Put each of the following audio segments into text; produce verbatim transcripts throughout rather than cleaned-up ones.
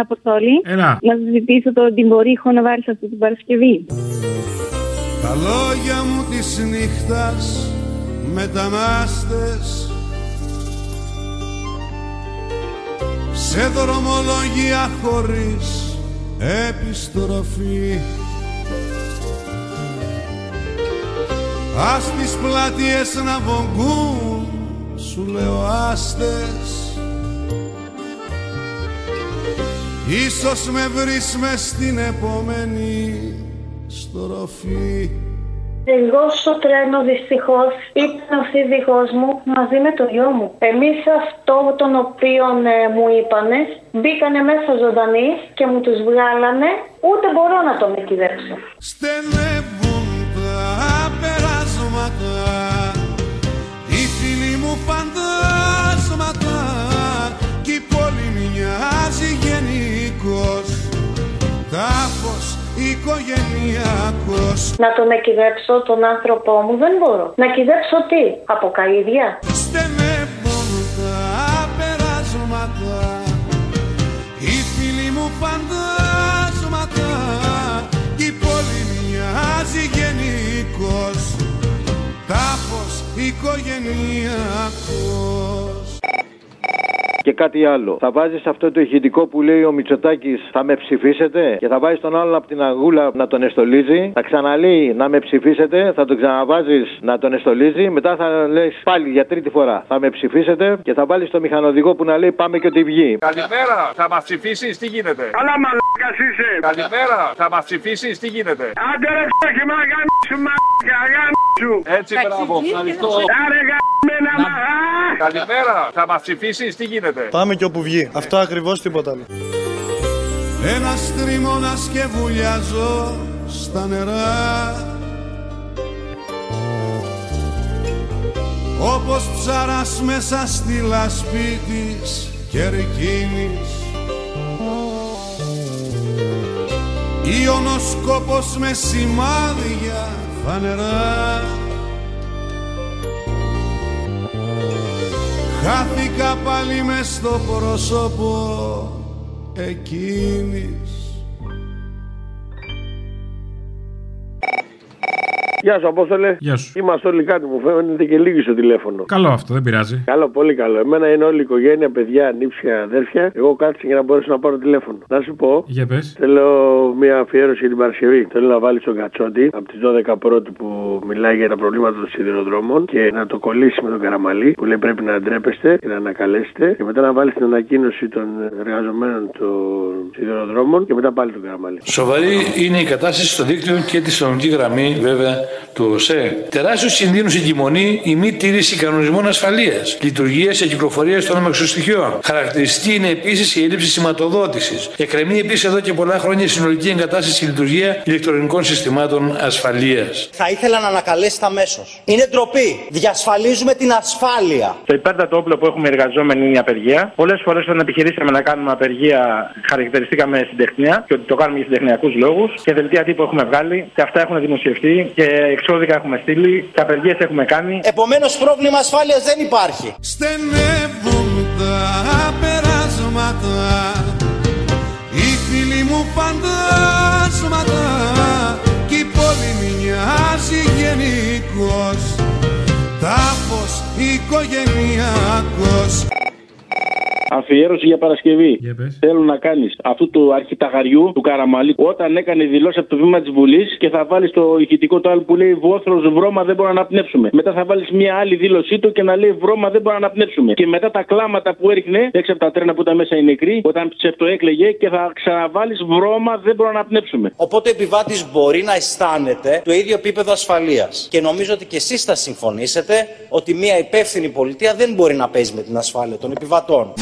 Αποστόλη, να σου ζητήσω το τιμωρήχο να βάλεις αυτή την Παρασκευή. Τα λόγια μου της νύχτας, μετανάστες, σε δρομολόγια χωρίς επιστροφή. Ας τις πλατείες να βογκούν, σου λέω άστες. Ίσως με βρεις μες στην επόμενη στροφή. Εγώ στο τρένο δυστυχώς ήταν ο σύζυγός μου μαζί με το γιο μου. Εμείς αυτό τον οποίο ε, μου είπανε, μπήκανε μέσα ζωντανοί και μου τους βγάλανε. Ούτε μπορώ να το μετκυδέψω. Στενεύουν τα περάσματα, οι φίλοι μου φαντάσματα, κι η πόλη μοιάζει γενικώς τάφος. Να τον εκυδέψω τον άνθρωπό μου δεν μπορώ. Να κυδέψω τι, από καΐδια. Στενεύουν τα περάσματα, οι φίλοι μου φαντάσματα, κι η πόλη μοιάζει γενικώς τάφος οικογενειακός. Και κάτι άλλο. Θα βάζεις αυτό το ηχητικό που λέει ο Μητσοτάκης θα με ψηφίσετε και θα βάζεις τον άλλον από την αγούλα να τον εστολίζει. Θα ξαναλέει να με ψηφίσετε, θα τον ξαναβάζεις να τον εστολίζει. Μετά θα λες πάλι για τρίτη φορά θα με ψηφίσετε και θα βάλεις το μηχανοδηγό που να λέει πάμε και ότι βγει. Καλημέρα, θα μας ψηφίσεις, τι γίνεται. Καλά μαλάκας είσαι. Καλημέρα, θα μας ψηφίσεις, τι γίνεται. Άντε ρε ξέχει μαγάμισου μαγάμισου. Έτσι μπράβο, ευχαριστώ. Καλημέρα, θα μας ψηφίσεις, τι γίνεται. Πάμε και όπου βγει, αυτό ακριβώς, τίποτα άλλο. Ένας τριμώνας και βουλιάζω στα νερά, όπως ψαράς μέσα στη λάσπη της Κερκίνης. Ιωνος κόπος με σημάδια φανερά. Χάθηκα πάλι μες στο πρόσωπο εκείνης. Γεια σου, Απόστολε. Γεια σου. Είμαστε όλοι κάτι μου φαίνεται και λίγοι στο τηλέφωνο. Καλό αυτό, δεν πειράζει. Καλό, πολύ καλό. Εμένα είναι όλη η οικογένεια, παιδιά, νύψια, αδέρφια. Εγώ κάθισα για να μπορέσω να πάρω τηλέφωνο. Να σου πω. Για πες. Θέλω μια αφιέρωση για την Παρασκευή. Θέλω να βάλει τον Κατσόντι από τις δώδεκα πρώτη που μιλάει για τα προβλήματα των σιδηροδρόμων και να το κολλήσει με τον Καραμαλή που λέει πρέπει να ντρέπεστε και να ανακαλέσετε. Και μετά να βάλει την ανακοίνωση των εργαζομένων των σιδηροδρόμων και μετά πάλι τον Καραμαλή. Σοβαρή είναι η κατάσταση στο δίκτυο και τη συνολική γραμμή, βέβαια. Του ΟΣΕ. Τεράστιους κινδύνους συγκυμονεί η μη τήρηση κανονισμών ασφαλείας, λειτουργίας και κυκλοφορίας των αμαξοστοιχείων. Χαρακτηριστική είναι επίσης η έλλειψη σηματοδότησης. Εκκρεμεί επίσης εδώ και πολλά χρόνια η συνολική εγκατάσταση και λειτουργία ηλεκτρονικών συστημάτων ασφαλείας. Θα ήθελα να ανακαλέσετε αμέσως. Είναι ντροπή. Διασφαλίζουμε την ασφάλεια. Το υπέρτατο όπλο που έχουμε οι εργαζόμενοι είναι η απεργία. Πολλές φορές όταν επιχειρήσαμε να κάνουμε απεργία, χαρακτηριστήκαμε συντεχνία και ότι το κάνουμε για συντεχνιακούς λόγους. Και δελτία τύπου έχουμε βγάλει και αυτά έχουν δημοσιευτεί. Και εξώδικα έχουμε στείλει, τα απεργίες έχουμε κάνει. Επομένως πρόβλημα ασφάλειας δεν υπάρχει. Στενεύουν τα περάσματα, οι φίλοι μου φαντάσματα, κι η πόλη μοιάζει γενικώς τάφος οικογενειακός. Αφιέρωση για Παρασκευή. Yeah, θέλω να κάνει αυτού του αρχιταγαριού του Καραμαλή όταν έκανε δηλώσει από το βήμα τη Βουλή και θα βάλει το ηχητικό του άλλου που λέει βόθρος βρώμα δεν μπορούμε να αναπνεύσουμε. Μετά θα βάλει μια άλλη δήλωσή του και να λέει βρώμα δεν μπορούμε να αναπνεύσουμε. Και μετά τα κλάματα που έριχνε έξω από τα τρένα που ήταν μέσα οι νεκροί όταν ψευτοέκλεγε και θα ξαναβάλει βρώμα δεν μπορούμε να αναπνεύσουμε. Οπότε ο επιβάτης μπορεί να αισθάνεται το ίδιο επίπεδο ασφαλείας. Και νομίζω ότι κι εσείς θα συμφωνήσετε ότι μια υπεύθυνη πολιτεία δεν μπορεί να παίζει με την ασφάλεια των επιβατών.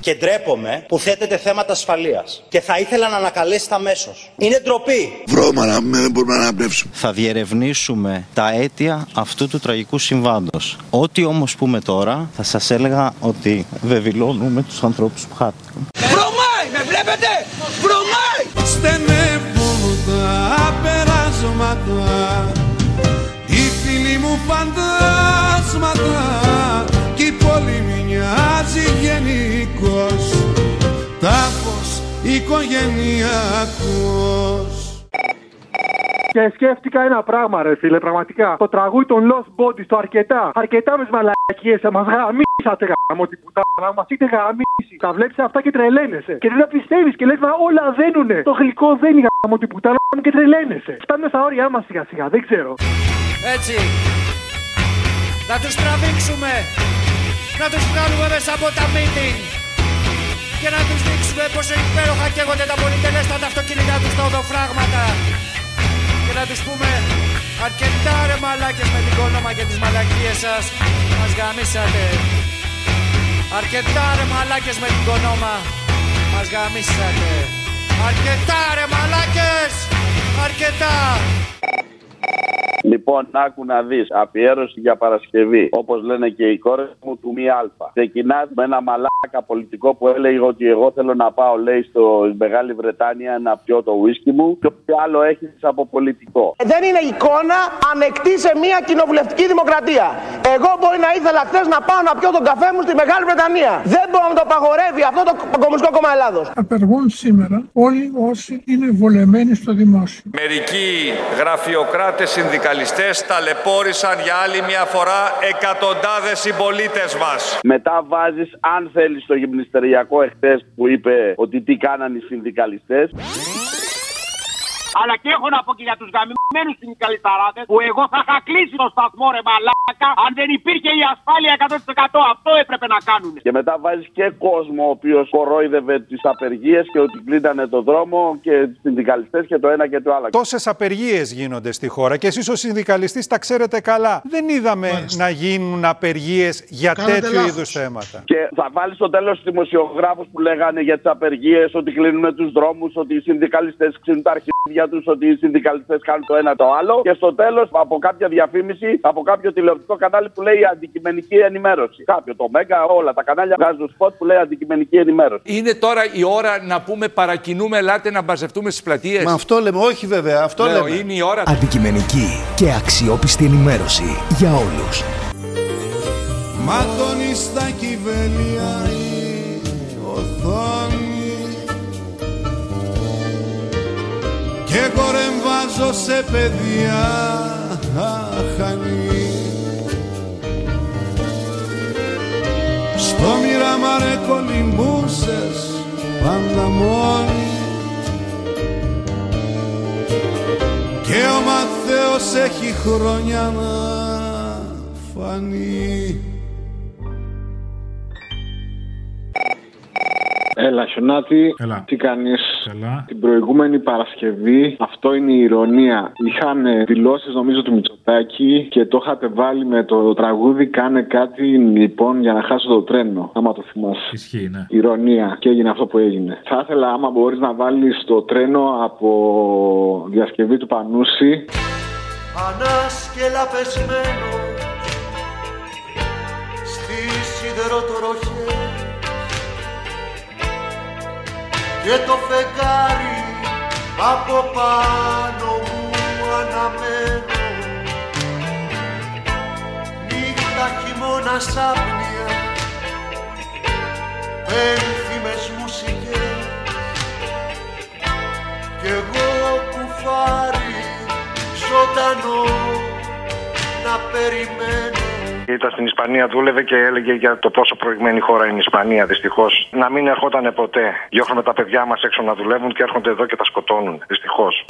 Και ντρέπομαι που θέτεται θέματα ασφαλείας. Και θα ήθελα να ανακαλέσετε αμέσως. Είναι ντροπή. Βρώμα να πούμε, δεν μπορούμε να αναπνεύσουμε. Θα διερευνήσουμε τα αίτια αυτού του τραγικού συμβάντος. Ό,τι όμως πούμε τώρα, θα σας έλεγα ότι βεβηλώνουμε τους ανθρώπους που χάθηκαν. Βρωμάει, με βλέπετε, βρωμάει. Στενεύουν τα περάσματα, οι φίλοι μου φαντάσματα κι η πόλη μοιάζει γενικός, τάφος οικογενειακός. Και σκέφτηκα ένα πράγμα, ρε φίλε, πραγματικά. Το τραγούδι των Lost Bodies, το αρκετά. Αρκετά με τις μαλακίες, μας γαμίσατε, γαμώτη πουτάνα, μας είτε γαμίσει. Τα βλέπεις αυτά και τρελαίνεσαι. Και δεν τα πιστεύεις και λες, μα όλα δένουνε. Το γλυκό δένει, γαμώτη πουτάνα, και τρελαίνεσαι. Φτάνουμε στα όρια μας σιγά σιγά, δεν ξέρω. Έτσι. Να τους τραβήξουμε. Να τους βγάλουμε μέσα από τα meeting. Και να τους δείξουμε πόσο υπέροχα καίγονται τα πολυτελέστατα αυτοκίνητά τους τα οδοφράγματα. Και να τους πούμε αρκετά ρε μαλάκες με την κόνομα και τις μαλακίες σας, μας γαμίσατε. Αρκετά ρε μαλάκες με την κόνομα, μας γαμίσατε. Αρκετά ρε μαλάκες, αρκετά. Λοιπόν, άκου να δεις, απειέρωση για Παρασκευή, όπως λένε και οι κόρες μου, του μη αλφα. Ξεκινάς με ένα μαλάκα πολιτικό που έλεγε ότι εγώ θέλω να πάω, λέει, στο Μεγάλη Βρετάνια να πιω το ουίσκι μου, και ό,τι άλλο έχεις από πολιτικό. Δεν είναι εικόνα ανεκτή σε μια κοινοβουλευτική δημοκρατία. Εγώ μπορεί να ήθελα χθες να πάω να πιω τον καφέ μου στη Μεγάλη Βρετανία. Δεν μπορώ να το απαγορεύει αυτό το Κομμουνιστικό Κόμμα Ελλάδος. Απεργούν σήμερα όλοι όσοι είναι βολεμένοι στο δημόσιο. Μερικοί γραφειοκράτες, συνδικαλιστές. Οι συνδικαλιστές ταλαιπώρησαν για άλλη μια φορά εκατοντάδες συμπολίτες μας. Μετά βάζεις, αν θέλεις, το γυμνιστεριακό εχθές που είπε ότι τι κάναν οι συνδικαλιστές. Αλλά και έχω να πω και για τους γαμημένους συνδικαλισταράδες που εγώ θα είχα κλείσει το σταθμό, ρε μαλάκα, αν δεν υπήρχε η ασφάλεια εκατό τοις εκατό. Αυτό έπρεπε να κάνουν. Και μετά βάζεις και κόσμο ο οποίος κορόιδευε τις απεργίες και ότι κλείνανε το δρόμο και τους συνδικαλιστές και το ένα και το άλλο. Τόσες απεργίες γίνονται στη χώρα και εσείς ως συνδικαλιστής τα ξέρετε καλά. Δεν είδαμε Μάλιστα. να γίνουν απεργίες για Κάνετε τέτοιου είδους θέματα. Και θα βάλεις στο τέλος τους δημοσιογράφους που λέγανε για τις απεργίες ότι κλείνουν τους δρόμους, ότι οι συνδικαλιστές κλείνουν τα αρχίδια τους, ότι οι συνδικαλιστές κάνουν το ένα το άλλο, και στο τέλος από κάποια διαφήμιση, από κάποιο τηλεοπτικό κανάλι που λέει αντικειμενική ενημέρωση. Κάποιο, το Μέγκα, όλα τα κανάλια βγάζουν σποτ που λέει αντικειμενική ενημέρωση. Είναι τώρα η ώρα να πούμε παρακινούμε, ελάτε να μπαζευτούμε στις πλατείες. Μα αυτό λέμε, όχι βέβαια, αυτό Λέω, λέμε. Είναι η ώρα. Αντικειμενική και αξιόπιστη ενημέρωση για όλους. Μάτωνη στα κυβέλια η οθόνη. Και κορεμβάζω σε παιδιά αχανή. Στο μοίραμα ρε κολυμπούσες πάντα μόνη. Και ο Μαθαίος έχει χρόνια να φανεί. Έλα, Χιονάτη, Έλα. τι κάνεις? Έλα. Την προηγούμενη Παρασκευή, αυτό είναι η ηρωνία, είχαν δηλώσεις νομίζω του Μητσοτάκη και το είχατε βάλει με το τραγούδι «Κάνε κάτι λοιπόν για να χάσω το τρένο», άμα το θυμάσαι. Ισχύει, ναι. Ηρωνία, και έγινε αυτό που έγινε. Θα ήθελα, άμα μπορείς, να βάλεις το τρένο από διασκευή του Πανούση. Ανάσκελα πεσμένο στις σιδεροτροχές και το φεγγάρι από πάνω μου αναμένω. Νύχτα χειμώνα σάπνια, ένθιμες μουσικές κι εγώ κουφάρι ζωντανό να περιμένω. Ήταν στην Ισπανία, δούλευε και έλεγε για το πόσο προηγμένη χώρα είναι η Ισπανία, δυστυχώς. Να μην ερχότανε ποτέ. Διώχνουμε τα παιδιά μας έξω να δουλεύουν και έρχονται εδώ και τα σκοτώνουν, δυστυχώς.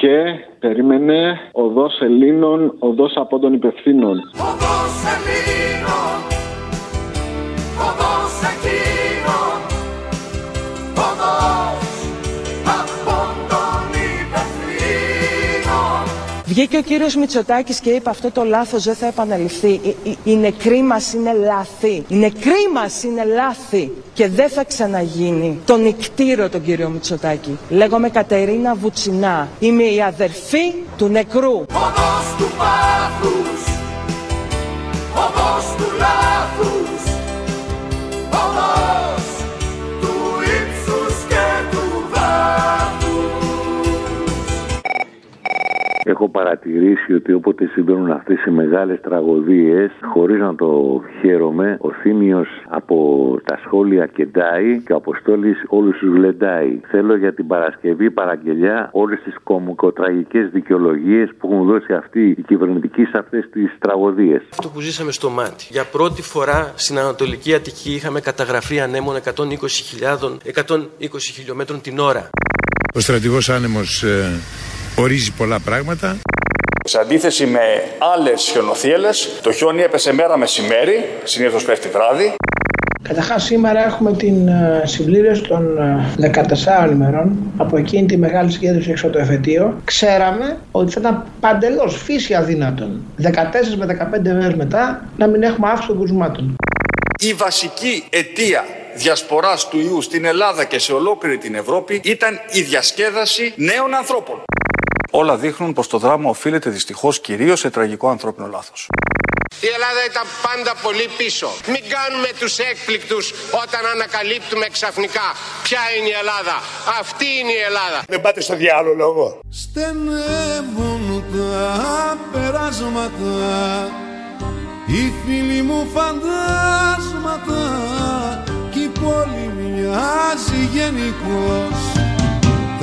Και περίμενε, οδός Ελλήνων, οδός από τον υπευθύνων. Οδός Ελλήνων, οδός εκείνων, οδός από τον υπευθύνων. Βγήκε ο κύριος Μητσοτάκης και είπε αυτό το λάθος δεν θα επαναληφθεί. Η νεκρή μας είναι λάθη. Η νεκρή μας είναι λάθη. Και δεν θα ξαναγίνει. Τον νικτήρο τον κύριο Μητσοτάκη. Λέγομαι Κατερίνα Βουτσινά. Είμαι η αδερφή του νεκρού. Οδός του πάθους. Όμως του λάθους, όμως του ύψους και του βάθους. Έχω παρατηρήσει ότι όποτε συμβαίνουν αυτές οι μεγάλες τραγωδίες, χωρίς να το χαίρομαι, ο Θήμιος από τα σχόλια κεντάει και ο Αποστόλης όλους τους γλεντάει. Θέλω για την Παρασκευή παραγγελιά όλες τις κομικοτραγικές δικαιολογίες που έχουν δώσει αυτοί οι κυβερνητικοί σε αυτές τις τραγωδίες. Αυτό που ζήσαμε στο μάτι. Για πρώτη φορά στην Ανατολική Αττική είχαμε καταγραφή ανέμων εκατόν είκοσι χιλιομέτρων την ώρα. Ο στρατηγός άνεμος ε, ορίζει πολλά πράγματα. Σε αντίθεση με άλλες χιονοθύελλες, το χιόνι έπεσε μέρα μεσημέρι, συνήθως πέφτει βράδυ. Καταρχάς, σήμερα έχουμε την συμπλήρωση των δεκατεσσάρων ημερών από εκείνη τη μεγάλη συγκέντρωση έξω από το εφετείο. Ξέραμε ότι θα ήταν παντελώς φύση αδύνατον δεκατέσσερις με δεκαπέντε μέρες μετά να μην έχουμε αύξηση των κρουσμάτων. Η βασική αιτία διασποράς του ιού στην Ελλάδα και σε ολόκληρη την Ευρώπη ήταν η διασκέδαση νέων ανθρώπων. Όλα δείχνουν πως το δράμα οφείλεται δυστυχώς κυρίως σε τραγικό ανθρώπινο λάθος. Η Ελλάδα ήταν πάντα πολύ πίσω. Μην κάνουμε τους έκπληκτους όταν ανακαλύπτουμε ξαφνικά ποια είναι η Ελλάδα. Αυτή είναι η Ελλάδα. Δεν πάτε στο διάλογο. Στενεύουν τα περάσματα, οι φίλοι μου φαντάσματα, κι η πόλη μοιάζει γενικώς.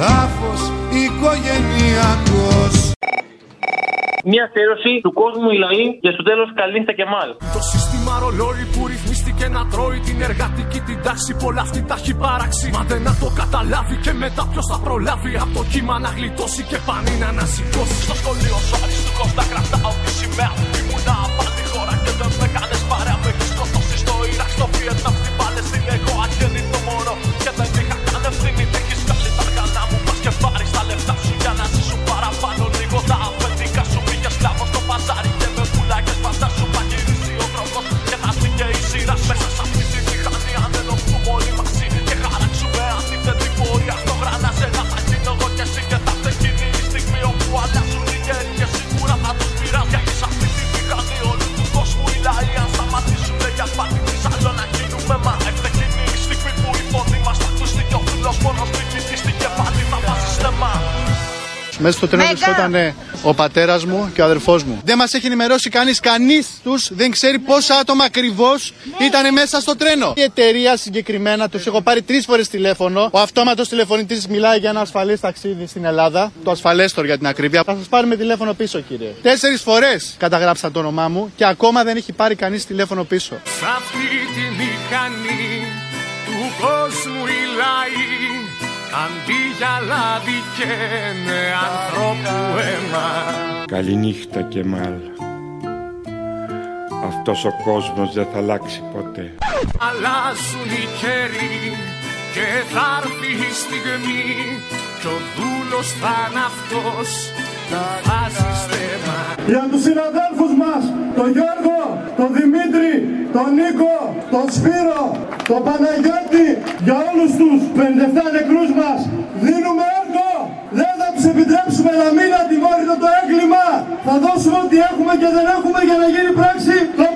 Τάφος οικογενειακός. Μια στέρωση του κόσμου οι λαοί για στο τέλος καλύφτα και μάλλον. Το σύστημα ρολόι που ρυθμίστηκε να τρώει την εργατική την τάξη, πολλά αυτή τα έχει παράξει. Μα δεν να το καταλάβει και μετά ποιος θα προλάβει. Από το κύμα να γλιτώσει και πάνει να ανασηκώσει. Στο σχολείο σου αριστού κοντά κρατάω τη σημαία. Ήμουν απάντη χώρα και δεν με κάνες παρέα. Με έχεις σκοτώσει στο Ιράκ, στο Βιετνάμ, στην Παλαιστίνη. Εγώ αγέννητο μόνο και δεν είχα καν ευθύνη. Έχεις βγάλει τα αργανά μου, πας και πάρεις τα λεφτά σου για να ζήσουν παραπάνω λίγο τα αφεντικά σου. Λάβω στο παζάρι και με πουλάκες πάντα σου θα γυρίσει ο δρόμος και θα έρθει και η σειρά μέσα σ' αυτή τη μηχανή. Αν ενωθούμε όλοι μαζί και χαράξουμε αντίθετη πορεία στο γρανάζελα, θα γίνω εγώ και εσύ και θα ξεκινεί η στιγμή όπου αλλάζουν οι γέροι και σίγουρα θα τους πειράζει. Γιατί σ' αυτή τη μηχανή όλου του κόσμου οι λαοί αν σταματήσουνε για πάντα τις άλλο να γίνουμε μάνα. Μέσα στο τρένο βρισκόταν ο πατέρας μου και ο αδερφός μου. Δεν μας έχει ενημερώσει κανείς, κανείς τους δεν ξέρει πόσα άτομα ακριβώς ήταν μέσα στο τρένο. Η εταιρεία συγκεκριμένα, τους έχω πάρει τρεις φορές τηλέφωνο. Ο αυτόματος τηλεφωνητής μιλάει για ένα ασφαλές ταξίδι στην Ελλάδα. Το ασφαλέστερο για την ακρίβεια. Θα σας πάρουμε τηλέφωνο πίσω, κύριε. Τέσσερις φορές καταγράψαν το όνομά μου και ακόμα δεν έχει πάρει κανείς τηλέφωνο πίσω. Σ' αυτή τη μηχανή του κόσμου οι λαοί. Αντί για λάδι και ανθρώπου αίμα. Καληνύχτα και μάλλον. Αυτός ο κόσμος δεν θα αλλάξει ποτέ. Αλλάζουν οι χέρι και θα έρθει η στιγμή. Κι ο δούλος θα είναι αυτός που βάζει στέμα. Για τους συναδέλφους μας, τον Γιώργο, τον Δημήτρη, τον Νίκο, τον Σπύρο, τον Παναγιώτη, για όλους τους πενήντα επτά νεκρούς μας δίνουμε έργο. Δεν θα τους επιτρέψουμε να μην αντιμόρυτο το έγκλημα. Θα δώσουμε ό,τι έχουμε και δεν έχουμε για να γίνει πράξη.